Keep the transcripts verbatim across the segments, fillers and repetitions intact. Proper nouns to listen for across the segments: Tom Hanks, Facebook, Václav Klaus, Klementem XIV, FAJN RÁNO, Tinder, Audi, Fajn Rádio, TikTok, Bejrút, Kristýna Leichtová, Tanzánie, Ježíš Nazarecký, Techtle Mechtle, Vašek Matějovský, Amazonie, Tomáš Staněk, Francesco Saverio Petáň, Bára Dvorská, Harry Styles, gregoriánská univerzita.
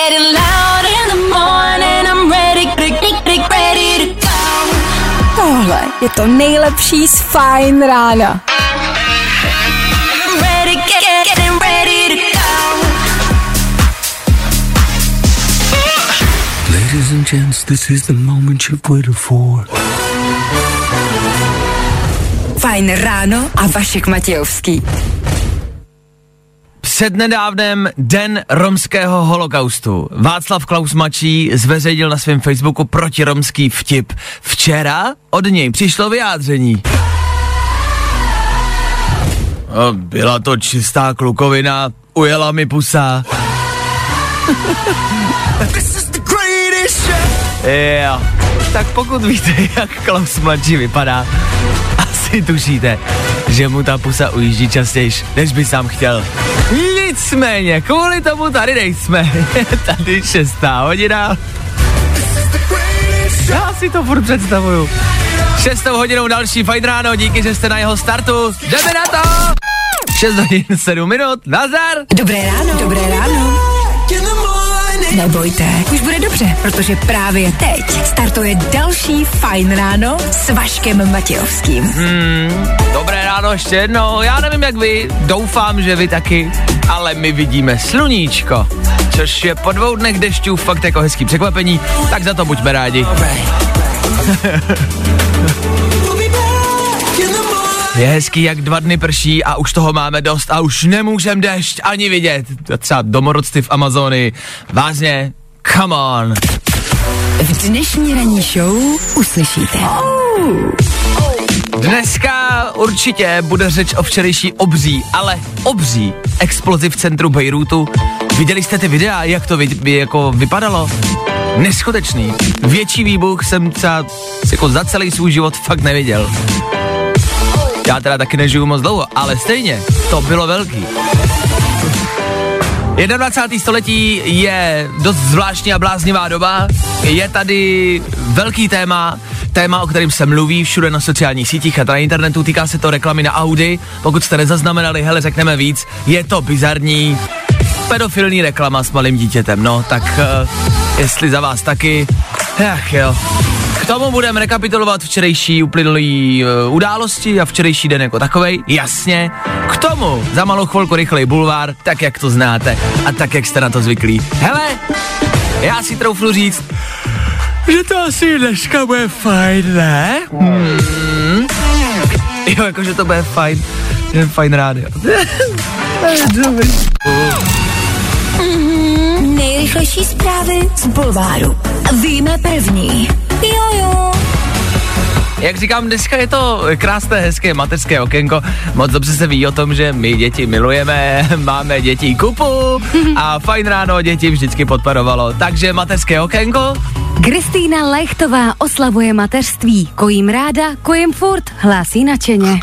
getting loud in the morning, I'm ready, ready, ready to go. Tohle je to nejlepší z Fajn rána. Ladies and gents, this is the moment you've waited for. Fajn ráno a Vašek Matějovský. Přednedávnem den romského holokaustu. Václav Klaus mladší zveřejnil na svém Facebooku protiromský vtip. Včera od něj přišlo vyjádření. Byla to čistá klukovina, ujela mi pusa. Jo, tak pokud víte, jak Klaus mladší vypadá, asi tušíte, že mu ta pusa ujíždí častějš, než by sám chtěl. Nicméně, kvůli tomu tady nejsme. Tady šestá hodina. Já si to furt představuju. Šestou hodinou další Fajn ráno, díky, že jste na jeho startu. Jdeme na to! šest hodin, sedm minut, nazdar! Dobré ráno, dobré ráno. Nebojte, už bude dobře, protože právě teď startuje další Fajn ráno s Vaškem Matějovským. Hmm, dobré ráno ještě jednou, já nevím jak vy, doufám, že vy taky, ale my vidíme sluníčko, což je po dvou dnech dešťů fakt jako hezký překvapení, tak za to buďme rádi. Je hezký, jak dva dny prší a už toho máme dost a už nemůžem dešť ani vidět. Třeba domorodci v Amazonii. Vážně, come on. V dnešní ranní show uslyšíte. Dneska určitě bude řeč o včerejší obří, ale obří explozi v centru Bejrútu. Viděli jste ty videa, jak to vy, jako vypadalo? Neskutečný. Větší výbuch jsem třeba jako za celý svůj život fakt neviděl. Já teda taky nežiju moc dlouho, ale stejně, to bylo velký. dvacátého prvního století je dost zvláštní a bláznivá doba. Je tady velký téma, téma, o kterém se mluví všude na sociálních sítích a na internetu. Týká se to reklamy na Audi. Pokud jste nezaznamenali, hele, řekneme víc. Je to bizarní, pedofilní reklama s malým dítětem. No, tak uh, jestli za vás taky, ach jo. K tomu budeme rekapitulovat včerejší uplynulý uh, události a včerejší den jako takovej, jasně. K tomu za malou chvilku rychlej bulvár, tak jak to znáte a tak jak jste na to zvyklí. Hele, já si troufnu říct, že to asi dneška bude fajn, ne? Hmm. Jo, jakože to bude fajn, je fajn rádio. Mm-hmm. Nejrychlejší zprávy z bulváru. Víme první. Jo, jo. Jak říkám, dneska je to krásné, hezké mateřské okénko. Moc dobře se ví o tom, že my děti milujeme, máme dětí kupu a Fajn ráno děti vždycky podporovalo. Takže mateřské okénko. Kristýna Leichtová oslavuje mateřství. Kojím ráda, kojím furt, hlásí nadšeně.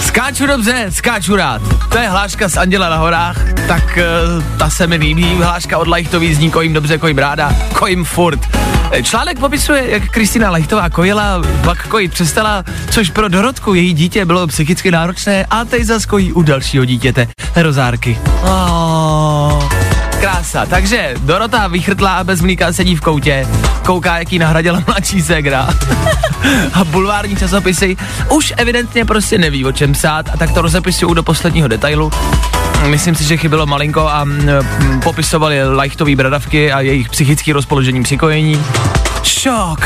Skáču dobře, skáču rád. To je hláška z Anděla na horách, tak uh, ta se mi líbí. Hláška od Leichtový zní kojím dobře, kojím ráda, kojím furt. Článek popisuje, jak Kristýna Leichtová kojila, pak kojit přestala, což pro Dorotku její dítě bylo psychicky náročné a teď zas kojí u dalšího dítěte, rozárky. Oh, krása. Takže Dorota vychrtlá a bez mlíka sedí v koutě, kouká, jak jí nahradila mladší ségra. A bulvární časopisy už evidentně prostě neví, o čem psát, a tak to rozepisují do posledního detailu. Myslím si, že chybilo malinko a mm, popisovali Leichtový bradavky a jejich psychické rozpoložení při kojení. Šok!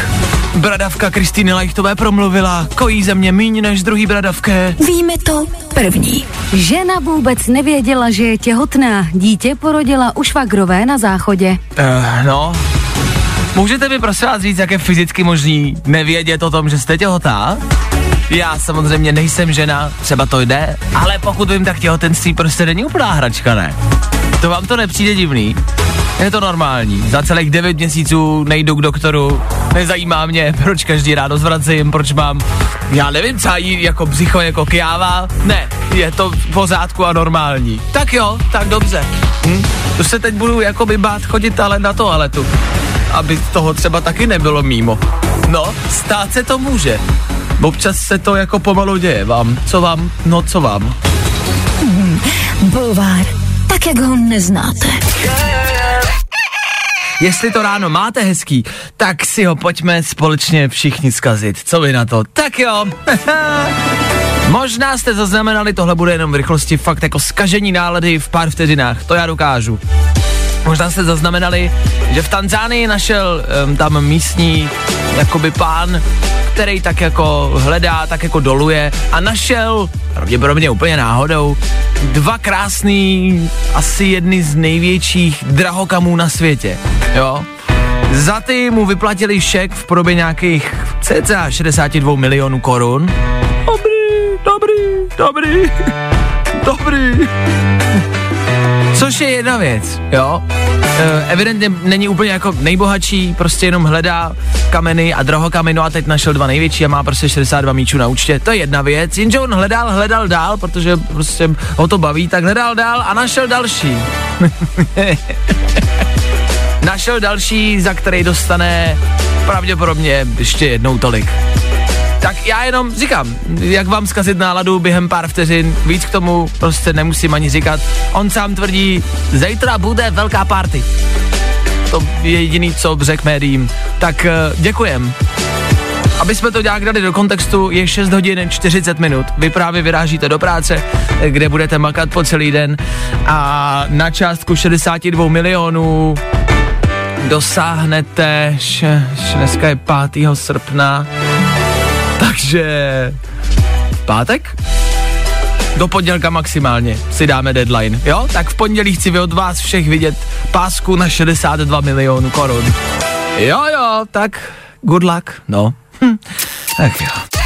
Bradavka Kristýny Leichtové promluvila, kojí ze mě míň než druhý bradavké. Víme to první. Žena vůbec nevěděla, že je těhotná. Dítě porodila u švagrové na záchodě. Eh, no... Můžete mi prosím vás říct, jak je fyzicky možný nevědět o tom, že jste těhotná? Já samozřejmě nejsem žena, třeba to jde, ale pokud vím, tak těhotenství prostě není úplná hračka, ne? To vám to nepřijde divný? Je to normální. Za celých devět měsíců nejdu k doktoru, nezajímá mě, proč každý ráno zvracím, proč mám, já nevím, cají jako břicho, jako kjáva. Ne, je to v pořádku a normální. Tak jo, tak dobře. Hm? To se teď budu jakoby bát chodit ale na toaletu, aby toho třeba taky nebylo mimo. No, stát se to může. Občas se to jako pomalu děje vám. Co vám? No, co vám? Hmm, bulvár. Tak tak, jak ho neznáte. Jestli to ráno máte hezký, tak si ho pojďme společně všichni zkazit. Co vy na to? Tak jo. Možná jste zaznamenali, tohle bude jenom v rychlosti fakt jako zkažení nálady v pár vteřinách. To já dokážu. Možná jste zaznamenali, že v Tanzánii našel um, tam místní jakoby pán, který tak jako hledá, tak jako doluje a našel, pravděpodobně úplně náhodou, dva krásný, asi jedny z největších drahokamů na světě, jo. Za ty mu vyplatili šek v podobě nějakých cca šedesát dva milionů korun. Dobrý, dobrý, dobrý, dobrý. Což je jedna věc, jo. Evidentně není úplně jako nejbohatší, prostě jenom hledá kameny a drahokameny, no a teď našel dva největší a má prostě šedesát dva míčů na účtě. To je jedna věc, jenže on hledal, hledal dál, protože prostě ho to baví, tak hledal dál a našel další. Našel další, za který dostane pravděpodobně ještě jednou tolik. Tak já jenom říkám, jak vám zkazit náladu během pár vteřin, víc k tomu prostě nemusím ani říkat. On sám tvrdí, zítra bude velká party. To je jediný, co řekl médiím. Tak děkujem. Aby jsme to nějak dali do kontextu, je šest hodin čtyřicet minut. Vy právě vyrážíte do práce, kde budete makat po celý den a na částku šedesát dva milionů dosáhnete, š- dneska je pátého srpna, takže v pátek? Do pondělka maximálně si dáme deadline, jo? Tak v pondělí chci od vás všech vidět pásku na šedesát dva milionů korun. Jo, jo, tak good luck, no. Hm. Tak jo.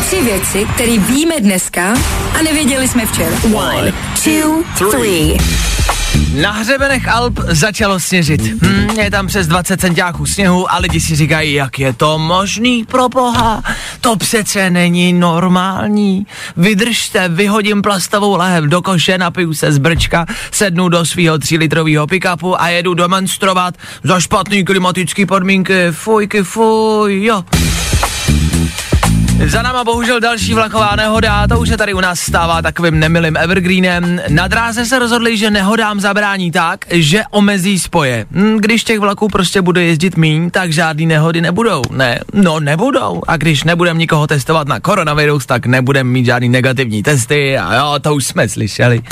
Tři věci, které víme dneska a nevěděli jsme včera. One, two, three. Na hřebenech Alp začalo sněžit. Hmm, je tam přes dvacet centiáků sněhu a lidi si říkají, jak je to možný, pro boha. To přece není normální. Vydržte, vyhodím plastovou lahev do koše, napiju se z brčka, sednu do svýho třílitrovýho pick-upu a jedu demonstrovat za špatný klimatický podmínky. Fujky, fuj, jo. Za náma bohužel další vlaková nehoda, to už se tady u nás stává takovým nemilým evergreenem. Na dráze se rozhodli, že nehodám zabrání tak, že omezí spoje. Když těch vlaků prostě bude jezdit míň, tak žádný nehody nebudou. Ne, no nebudou. A když nebudem nikoho testovat na koronavirus, tak nebudem mít žádný negativní testy a jo, to už jsme slyšeli.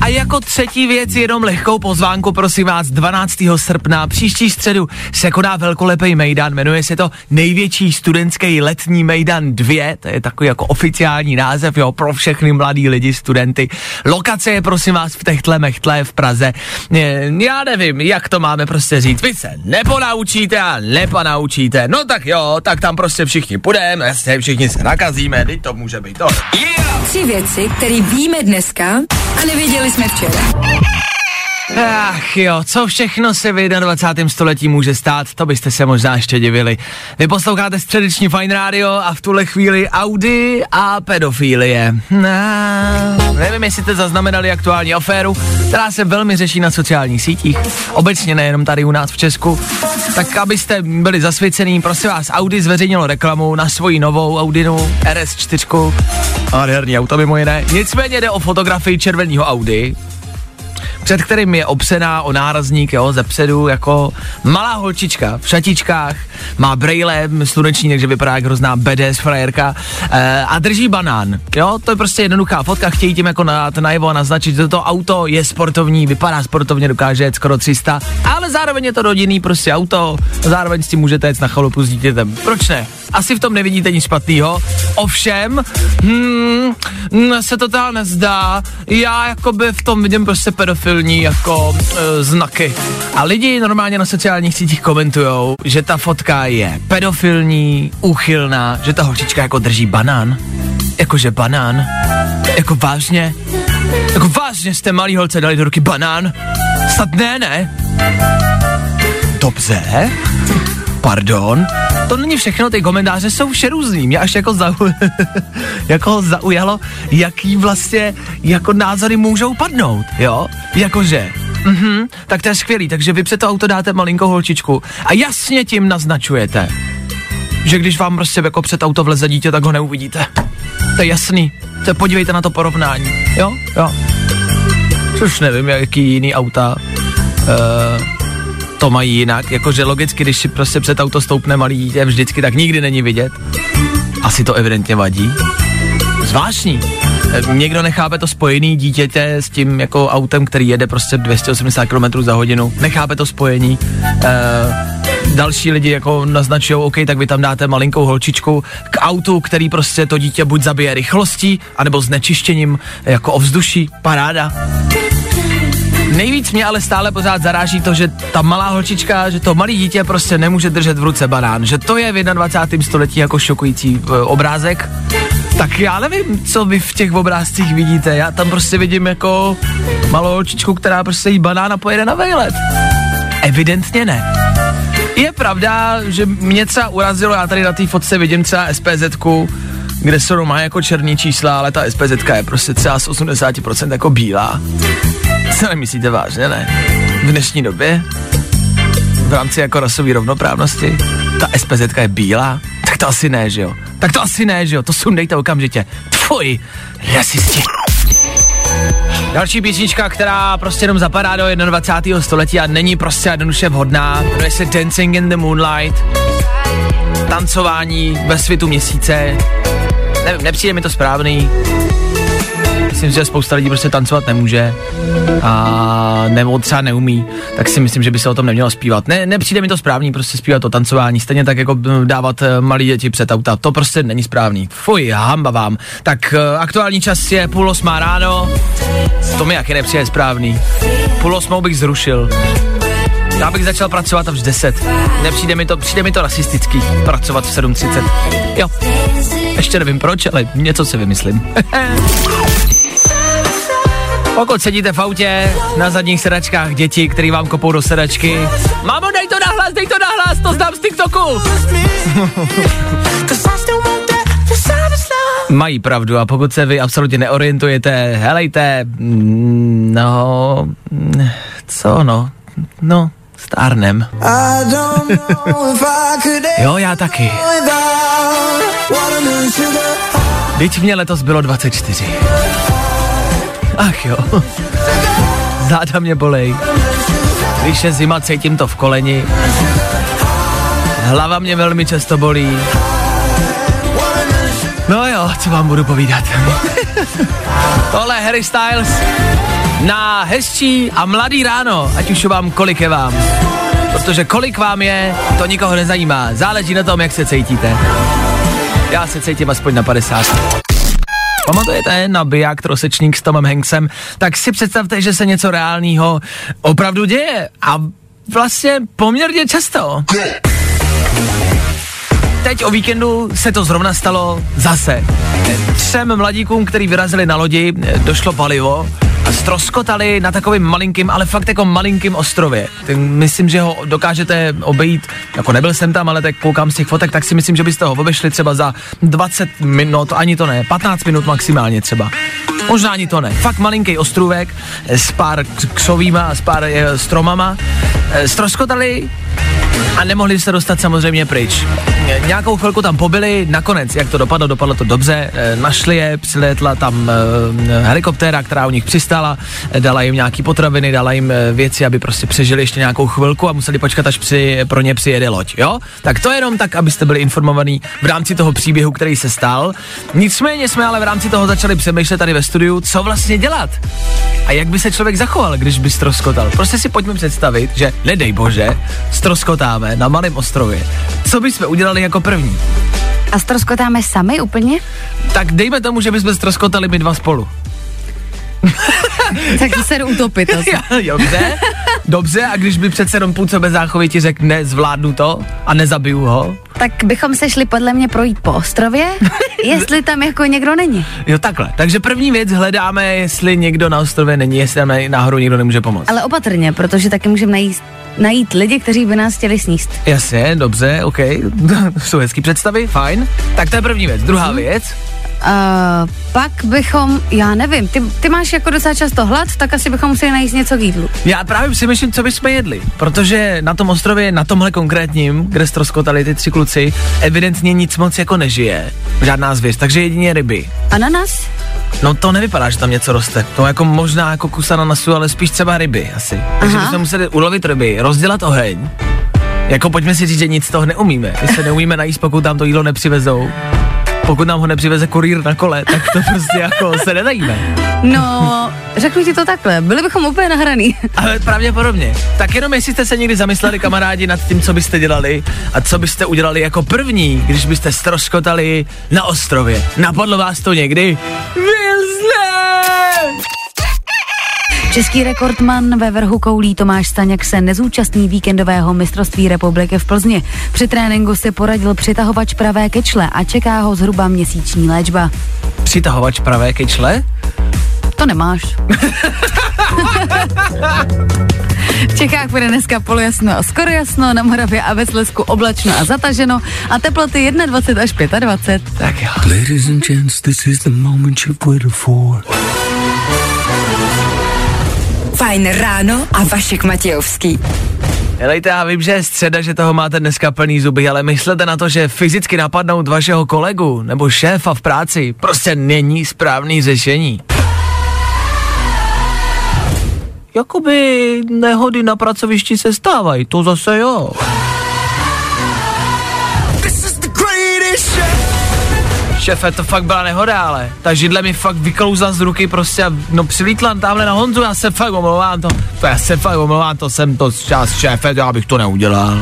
A jako třetí věc jenom lehkou pozvánku, prosím vás, dvanáctého srpna, příští středu se koná velkolepý mejdan, jmenuje se to největší studentský letní mejdan dva, to je takový jako oficiální název, jo, pro všechny mladý lidi, studenty. Lokace je, prosím vás, v Techtle Mechtle v Praze. Já nevím, jak to máme prostě říct, vy se neponaučíte a nepanaučíte, no tak jo, tak tam prostě všichni půjdeme, jasně, všichni se nakazíme, teď to může být to. Yeah! Tři věci, které víme dneska a nevěděli jsme včera. Ach jo, co všechno se v dvacátém století může stát, to byste se možná ještě divili. Vy posloucháte středeční Fajn Rádio a v tuhle chvíli Audi a pedofilie. No, nevím, jestli jste zaznamenali aktuální aféru, která se velmi řeší na sociálních sítích. Obecně nejenom tady u nás v Česku. Tak abyste byli zasvěcený, prosím vás, Audi zveřejnilo reklamu na svoji novou Audinu er es čtyři. A herní auto mimo jiné. Nicméně jde o fotografii červeného Audi, před kterým je opsená o nárazník, jo, ze předu, jako malá holčička v šatičkách, má brejle sluneční, takže vypadá jak hrozná badass frajerka e, a drží banán, jo, to je prostě jednoduchá fotka, chtějí tím jako na, najevo a naznačit, že to auto je sportovní, vypadá sportovně, dokáže jet skoro tři sta, ale zároveň je to rodinný prostě auto, zároveň s tím můžete jet na chalupu s dítětem, proč ne? Asi v tom nevidíte nic špatného. Ovšem, hmm, se to teda nezdá, já jakoby v tom vidím prostě pedofilní jako e, znaky. A lidi normálně na sociálních sítích komentujou, že ta fotka je pedofilní, úchylná, že ta holčička jako drží banán. Jakože banán. Jako vážně. Jako vážně jste malý holce dali do ruky banán? Snad ne, ne? Dobře. Pardon, to není všechno, ty komentáře jsou všerůzný. Mě až jako, zau, jako zaujalo, jaký vlastně jako názory můžou padnout, jo? Jakože, mhm, tak to je skvělý, takže vy před to auto dáte malinkou holčičku a jasně tím naznačujete, že když vám prostě jako před auto vleze dítě, tak ho neuvidíte. To je jasný, se podívejte na to porovnání, jo, jo. Což nevím, jaký jiný auta uh, to mají jinak, jakože logicky, když si prostě před auto stoupne malý dítě vždycky, tak nikdy není vidět. Asi to evidentně vadí. Zvláštní. Někdo nechápe to spojený dítěte s tím jako autem, který jede prostě dvě stě osmdesát kilometrů za hodinu. Nechápe to spojení. E, další lidi jako naznačují, OK, tak vy tam dáte malinkou holčičku k autu, který prostě to dítě buď zabije rychlostí, anebo znečištěním jako ovzduší. Paráda. Nejvíc mě ale stále pořád zaráží to, že ta malá holčička, že to malý dítě prostě nemůže držet v ruce banán. Že to je v dvacátém prvním století jako šokující e, obrázek. Tak já nevím, co vy v těch obrázcích vidíte, já tam prostě vidím jako malou holčičku, která prostě jí banána pojede na vejlet. Evidentně ne. Je pravda, že mě třeba urazilo, já tady na té fotce vidím třeba SPZ-ku, kde se má jako černý čísla, ale ta SPZ-ka je prostě třeba z osmdesát procent jako bílá. Co nemyslíte vážně, ne? V dnešní době, v rámci jako rasové rovnoprávnosti, ta SPZ-ka je bílá. Tak to asi ne, že jo? Tak to asi ne, že jo? To sundejte okamžitě. Tfuj, rasisti. Další písnička, která prostě jenom zapadá do dvacátého prvního století a není prostě jednoduše vhodná. Jmenuje se Dancing in the Moonlight. Tancování ve svitu měsíce. Nevím, nepřijde mi to správný. Myslím, že spousta lidí prostě tancovat nemůže a nebo třeba neumí, tak si myslím, že by se o tom nemělo zpívat. Ne, nepřijde mi to správný prostě zpívat o tancování, stejně tak jako dávat malí děti před auta, to prostě není správný. Fuj, hamba vám. Tak aktuální čas je půl osmá ráno, to mi jaké nepřijde správný. Půl osmou bych zrušil. Já bych začal pracovat až v deset. Nepřijde mi to, přijde mi to rasistický, pracovat v sedm třicet. Jo, ještě nevím proč, ale něco si vymyslím. Pokud sedíte v autě, na zadních sedačkách děti, který vám kopou do sedačky. Mámo, dej to nahlas, dej to nahlas, to znám z TikToku. Mají pravdu a pokud se vy absolutně neorientujete, helejte, no, co no, no, stárnem. Jo, já taky. Vždyť mě letos bylo dvacet čtyři. Ach jo, záda mě bolej, když je zima, cítím to v koleni, hlava mě velmi často bolí, no jo, co vám budu povídat. Tohle Harry Styles na hezčí a mladý ráno, ať už vám kolik je vám, protože kolik vám je, to nikoho nezajímá, záleží na tom, jak se cítíte. Já se cítím aspoň na padesát. Pamatujete na biják trosečník s Tomem Hanksem, tak si představte, že se něco reálného opravdu děje a vlastně poměrně často. Teď o víkendu se to zrovna stalo zase. Třem mladíkům, který vyrazili na lodi, došlo palivo a ztroskotali na takovým malinkým, ale fakt jako malinkým ostrově. Myslím, že ho dokážete obejít, jako nebyl jsem tam, ale tak koukám z těch fotek, tak si myslím, že byste ho obešli třeba za dvacet minut, ani to ne, patnáct minut maximálně třeba. Možná ani to ne. Fakt malinký ostrůvek s pár ksovíma a s pár e, stromama. E, ztroskotali a nemohli se dostat samozřejmě pryč. E, nějakou chvilku tam pobyli, nakonec, jak to dopadlo, dopadlo to dobře, e, našli je, přilétla tam e, helikoptéra, která u nich přistála, e, dala jim nějaký potraviny, dala jim e, věci, aby prostě přežili ještě nějakou chvilku a museli počkat, až při, pro ně přijede loď, jo? Tak to jenom tak, abyste byli informovaní v rámci toho příběhu, který se stal. Nicméně jsme ale v rámci toho začali přemýšlet tady ve studiu, co vlastně dělat a jak by se člověk zachoval, když by ztroskotal. Prostě si pojďme představit, že nedej bože, ztroskotáme na malém ostrově. Co bychom udělali jako první? A ztroskotáme sami úplně? Tak dejme tomu, že bychom ztroskotali my dva spolu. Tak to se jdu utopit asi. Dobře, dobře, a když by přece jenom půl sebe záchově ti řekl, ne, zvládnu to a nezabiju ho? Tak bychom se šli podle mě projít po ostrově, jestli tam jako někdo není. Jo, takhle. Takže první věc, hledáme, jestli někdo na ostrově není, jestli tam náhodou někdo nemůže pomoct. Ale opatrně, protože taky můžeme najít, najít lidi, kteří by nás chtěli sníst. Jasně, dobře, ok. Jsou hezký představy, fajn. Tak to je první věc. Druhá hmm. věc. Uh, pak bychom, já nevím, ty, ty máš jako docela často hlad, tak asi bychom museli najít něco k jídlu. Já právě si myslím, co bychom jedli, protože na tom ostrově, na tomhle konkrétním, kde ztroskotali ty tři kluci, evidentně nic moc jako nežije, žádná zvěř, takže jedině ryby. Ananas? No to nevypadá, že tam něco roste, to jako možná jako kus ananasu, ale spíš třeba ryby asi. Takže aha, bychom museli ulovit ryby, rozdělat oheň. Jako pojďme si říct, že nic z toho neumíme, my se neumíme najíst, pokud tam to jídlo nepřivezou. Pokud nám ho nepřiveze kurýr na kole, tak to prostě jako se nedajíme. No, řeknu ti to takhle, byli bychom úplně nahraný. Ale pravděpodobně. Tak jenom jestli jste se někdy zamysleli, kamarádi, nad tím, co byste dělali a co byste udělali jako první, když byste stroskotali na ostrově. Napadlo vás to někdy? Wilson! Český rekordman ve vrhu koulí Tomáš Staněk se nezúčastní víkendového mistrovství republiky v Plzni. Při tréninku si poradil přitahovač pravé kečle a čeká ho zhruba měsíční léčba. Přitahovač pravé kečle? To nemáš. V Čechách bude dneska polojasno a skoro jasno, na Moravě a ve Slezsku oblačno a zataženo a teploty dvacet jedna až dvacet pět. Tak jo. Ladies and gents, this is the moment you've waited for. Fajn ráno a Vašek Matějovský. Helejte, já vím, že je středa, že toho máte dneska plný zuby, ale myslete na to, že fyzicky napadnout vašeho kolegu nebo šéfa v práci prostě není správný řešení. Jakoby nehody na pracovišti se stávají, to zase jo. Šefe, to fakt byla nehoda, ale ta židle mi fakt vyklouzla z ruky prostě a no přilítla tamhle na Honzu, já se fakt omlouvám to, to já se fakt omlouvám to, jsem to čas šéfe, já bych to neudělal.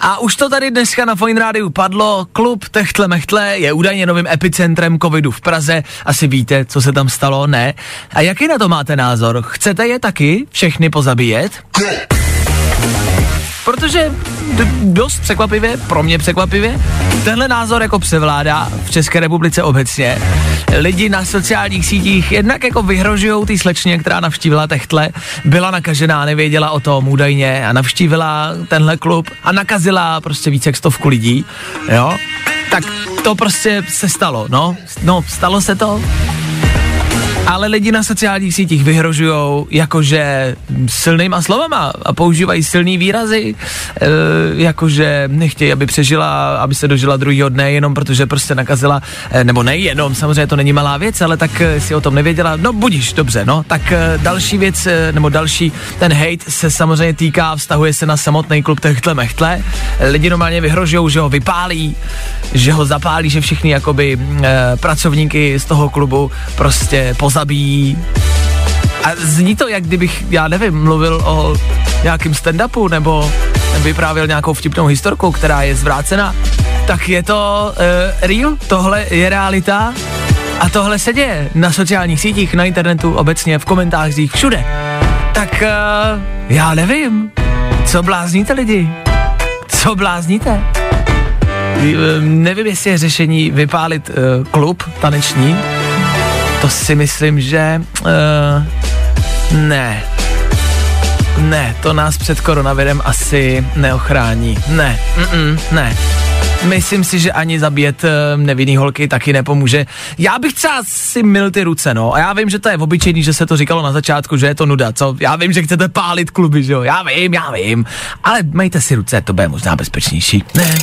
A už to tady dneska na Fajn Rádiu padlo, klub Techtle Mechtle je údajně novým epicentrem covidu v Praze, asi víte, co se tam stalo, ne? A jaký na to máte názor? Chcete je taky všechny pozabíjet? Protože d- dost překvapivě, pro mě překvapivě, tenhle názor jako převládá v České republice obecně. Lidi na sociálních sítích jednak jako vyhrožujou tý slečně, která navštívila Techtle, byla nakažená, nevěděla o tom údajně a navštívila tenhle klub a nakazila prostě více jak stovku lidí, jo. Tak to prostě se stalo, no, no stalo se to. Ale lidi na sociálních sítích vyhrožujou jakože silnýma slovama a používají silný výrazy, e, jakože nechtějí, aby přežila, aby se dožila druhýho dne, jenom protože prostě nakazila, e, nebo nejenom, samozřejmě to není malá věc, ale tak si o tom nevěděla, no budiš, dobře, no, tak e, další věc, e, nebo další, ten hejt se samozřejmě týká, vztahuje se na samotný klub Techtle Mechtle, lidi normálně vyhrožujou, že ho vypálí, že ho zapálí, že všichni jakoby e, pracovníky z toho klubu prostě poznávají. Zabíjí. A zní to, jak kdybych, já nevím, mluvil o nějakým stand-upu nebo vyprávěl nějakou vtipnou historku, která je zvrácena, tak je to uh, real, tohle je realita a tohle se děje na sociálních sítích, na internetu, obecně, v komentářích, všude. Tak uh, já nevím, co blázníte lidi, co blázníte? Nevím, jestli je řešení vypálit uh, klub taneční, to si myslím, že uh, ne, ne, to nás před koronavirem asi neochrání, ne, mm, ne, myslím si, že ani zabíjet uh, nevinný holky taky nepomůže, já bych třeba si myl ty ruce, no, a já vím, že to je obyčejný, že se to říkalo na začátku, že je to nuda, co, já vím, že chcete pálit kluby, že jo, já vím, já vím, ale majte si ruce, to bude možná bezpečnější, ne.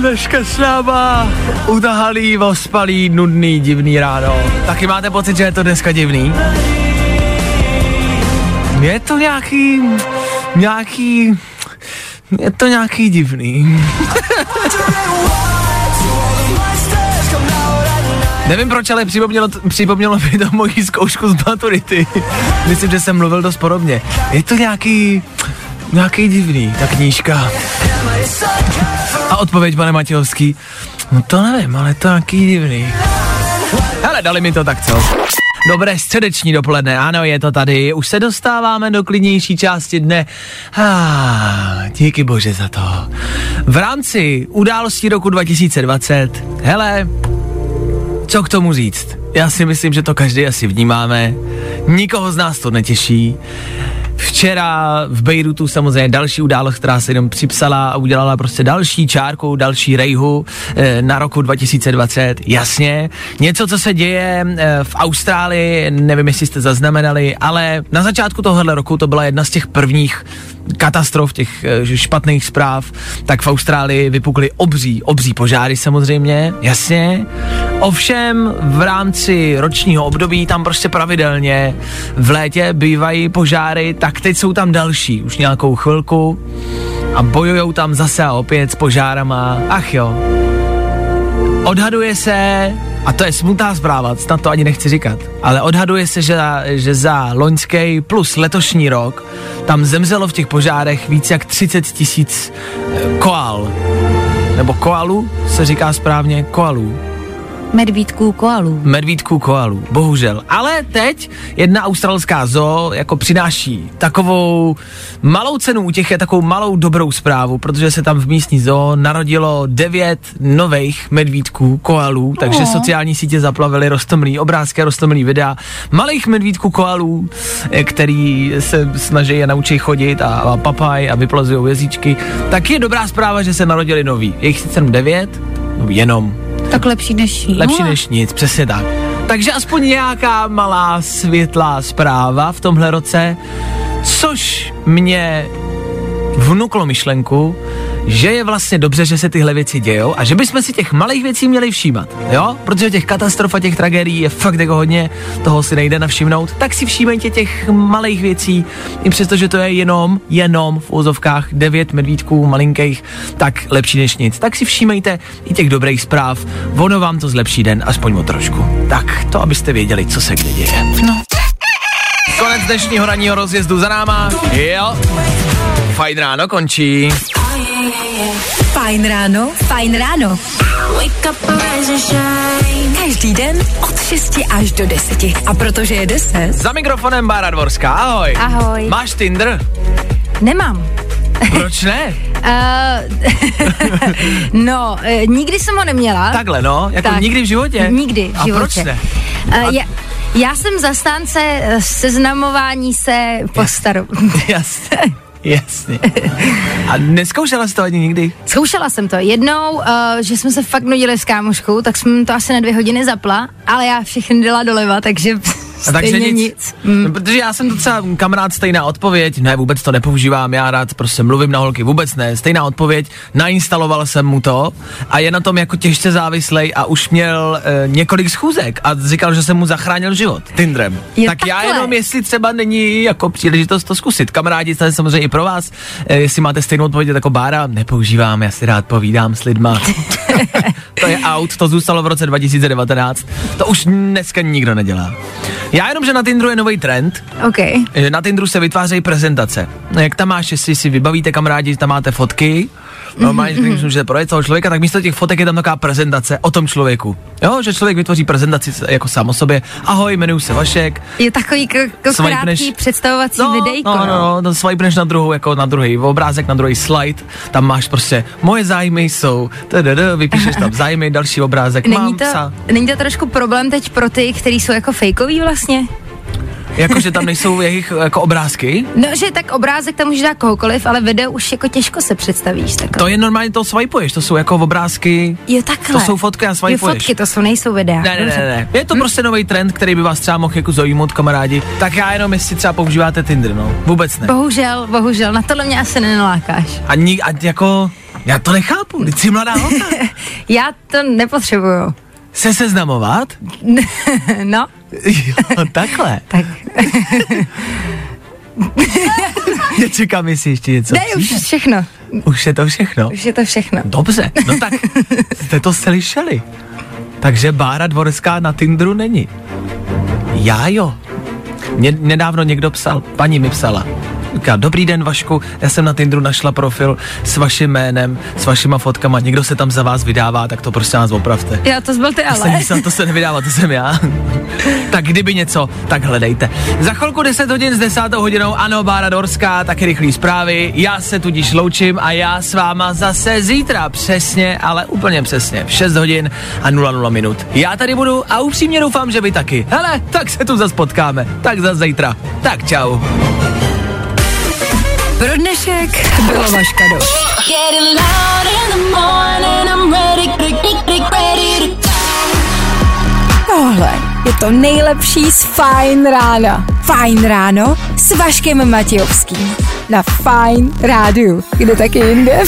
Dneška s náma utahalý, ospalý, nudný, divný ráno. Taky máte pocit, že je to dneska divný? Je to nějaký, nějaký, je to nějaký divný. Nevím proč, ale připomnělo, připomnělo mi to moji zkoušku z maturity. Myslím, že jsem mluvil dost podobně. Je to nějaký, nějaký divný, ta knížka. A odpověď, pane Matějovský, no to nevím, ale to nějaký divný. Hele, dali mi to tak, co? Dobré středeční dopoledne, ano, je to tady, už se dostáváme do klidnější části dne. Ah, díky bože za to. V rámci událostí roku dva tisíce dvacet, hele, co k tomu říct? Já si myslím, že to každý asi vnímáme, nikoho z nás to netěší. Včera v Bejrutu samozřejmě další událost, která se jenom připsala a udělala prostě další čárku, další rejhu e, na roku dva tisíce dvacet, jasně. Něco, co se děje e, v Austrálii, nevím, jestli jste zaznamenali, ale na začátku tohohle roku to byla jedna z těch prvních katastrof, těch e, špatných zpráv, tak v Austrálii vypukly obří, obří požáry samozřejmě, jasně. Ovšem v rámci ročního období tam prostě pravidelně v létě bývají požáry, tak teď jsou tam další, už nějakou chvilku a bojujou tam zase a opět s požárama, ach jo. Odhaduje se, a to je smutná zpráva, snad to ani nechci říkat, ale odhaduje se, že, že za loňský plus letošní rok tam zemřelo v těch požárech víc jak třicet tisíc koal, nebo koalu se říká správně, koalů. Medvídků koalů. Medvídků koalů, bohužel. Ale teď jedna australská zoo jako přináší takovou malou cenu útěchy, takovou malou dobrou zprávu, protože se tam v místní zoo narodilo devět nových medvídků koalů, takže oh. sociální sítě zaplavily roztomilý obrázky, roztomilý videa malých medvídků koalů, který se snaží a naučí chodit a, a papaj a vyplazují jezíčky. Tak je dobrá zpráva, že se narodili noví. Je jich sice devět, jenom. Tak lepší než nic. Lepší než nic, přesně tak. Takže aspoň nějaká malá světlá zpráva v tomhle roce, což mě vnuklo myšlenku, že je vlastně dobře, že se tyhle věci dějou a že bychom si těch malých věcí měli všímat, jo? Protože těch katastrof a těch tragédií je fakt jako hodně, toho si nejde navšimnout, tak si všímejte těch malých věcí, i přestože to je jenom, jenom v úzovkách devět medvídků malinkých, tak lepší než nic. Tak si všímejte i těch dobrých zpráv, ono vám to zlepší den, aspoň o trošku. Tak to, abyste věděli, co se kde děje. No. Konec dnešního ranního rozjezdu za náma, jo. Fajn ráno končí. Fajn ráno, fajn ráno. Každý den od šesti až do deseti. A protože je deset. Za mikrofonem Bára Dvorská, ahoj. Ahoj. Máš Tinder? Nemám. Proč ne? No, nikdy jsem ho neměla. Takhle no, jako tak. Nikdy v životě? Nikdy v životě. A proč ne? A... Já, já jsem zastánce seznamování se po staru. Jasně. Jasně. A neskoušela jsi to ani nikdy? Zkoušela jsem to jednou, uh, že jsme se fakt nudili s kámoškou, tak jsem to asi na dvě hodiny zapla, ale já všechny dala doleva, takže a takže nic. nic. Mm. No, protože já jsem docela kamarád, stejná odpověď, ne, vůbec to nepoužívám, já rád prostě mluvím na holky, vůbec ne, stejná odpověď, nainstaloval jsem mu to a je na tom jako těžce závislej a už měl e, několik schůzek a říkal, že jsem mu zachránil život Tinderem. Je tak takhle. Já jenom, jestli třeba není jako příležitost to zkusit. Kamarádi, tady samozřejmě i pro vás, e, jestli máte stejnou odpověď jako Bára, nepoužívám, já si rád povídám s lidma. To je out, to zůstalo v roce dva tisíce devatenáct, to už dneska nikdo nedělá. Já jenom, že na Tinderu je nový trend. Okay. Na Tinderu se vytvářejí prezentace. Jak tam máš, jestli si vybavíte kamarádi, tam máte fotky, no, máš, když můžete projet toho člověka, tak místo těch fotek je tam taková prezentace o tom člověku. Jo, že člověk vytvoří prezentaci jako sám o sobě. Ahoj, jmenuji se Vašek. Je takový k- k- krátký představovací no, videjko. No, no, no, swipneš na druhou, jako na druhý obrázek, na druhý slide, tam máš prostě moje zájmy jsou, tadada, vypíšeš tam zájmy, další obrázek, není mám to, psa. Není to trošku problém teď pro ty, kteří jsou jako fejkoví vlastně? Jakože tam nejsou jejich jako obrázky? No, že tak obrázek tam může dát kohokoliv, ale video už jako těžko se představíš. Takové. To je normálně, to swipuješ, to jsou jako obrázky. Jo, takhle. To jsou fotky a swipuješ. Jo, fotky, to jsou, nejsou videa. Ne, ne, ne, ne. Je to hm? prostě nový trend, který by vás třeba mohl jako zajímat, kamarádi. Tak já jenom, jestli třeba používáte Tinder, no. Vůbec ne. Bohužel, bohužel, na tohle mě asi nenalákáš. A, ni, a jako, já to nechápu, ty jsi mladá holka. Já to nepotřebuju. Se seznamovat? No. Jo, takhle. Tak. Já čekám, jestli ještě něco. Ne, už všechno. Už je to všechno? Už je to všechno. Dobře, no tak jste to slyšeli. Takže Bára Dvorská na Tinderu není. Já jo. Mě nedávno někdo psal, paní mi psala. Dobrý den, Vašku, já jsem na Tinderu našla profil s vaším jménem, s vašima fotkama, někdo se tam za vás vydává, tak to prostě nás opravte. Já to zbyl ty ale. Jsem myslel, to se nevydává, to jsem já. Tak kdyby něco, tak hledejte. Za chvilku deset hodin s desátou hodinou, ano, Bára Dvorská, taky rychlý zprávy, já se tudíž loučím a já s váma zase zítra, přesně, ale úplně přesně, v šest hodin a nula minut. Já tady budu a upřímně doufám, že vy taky. Hele, tak se tu zas potkáme, tak zas zítra. Tak čau. Pro dnešek bylo Vaška dost. Tohle je to nejlepší z Fajn rána. Fajn ráno s Vaškem Matějovským. Na Fajn rádiu. Kde taky jinde?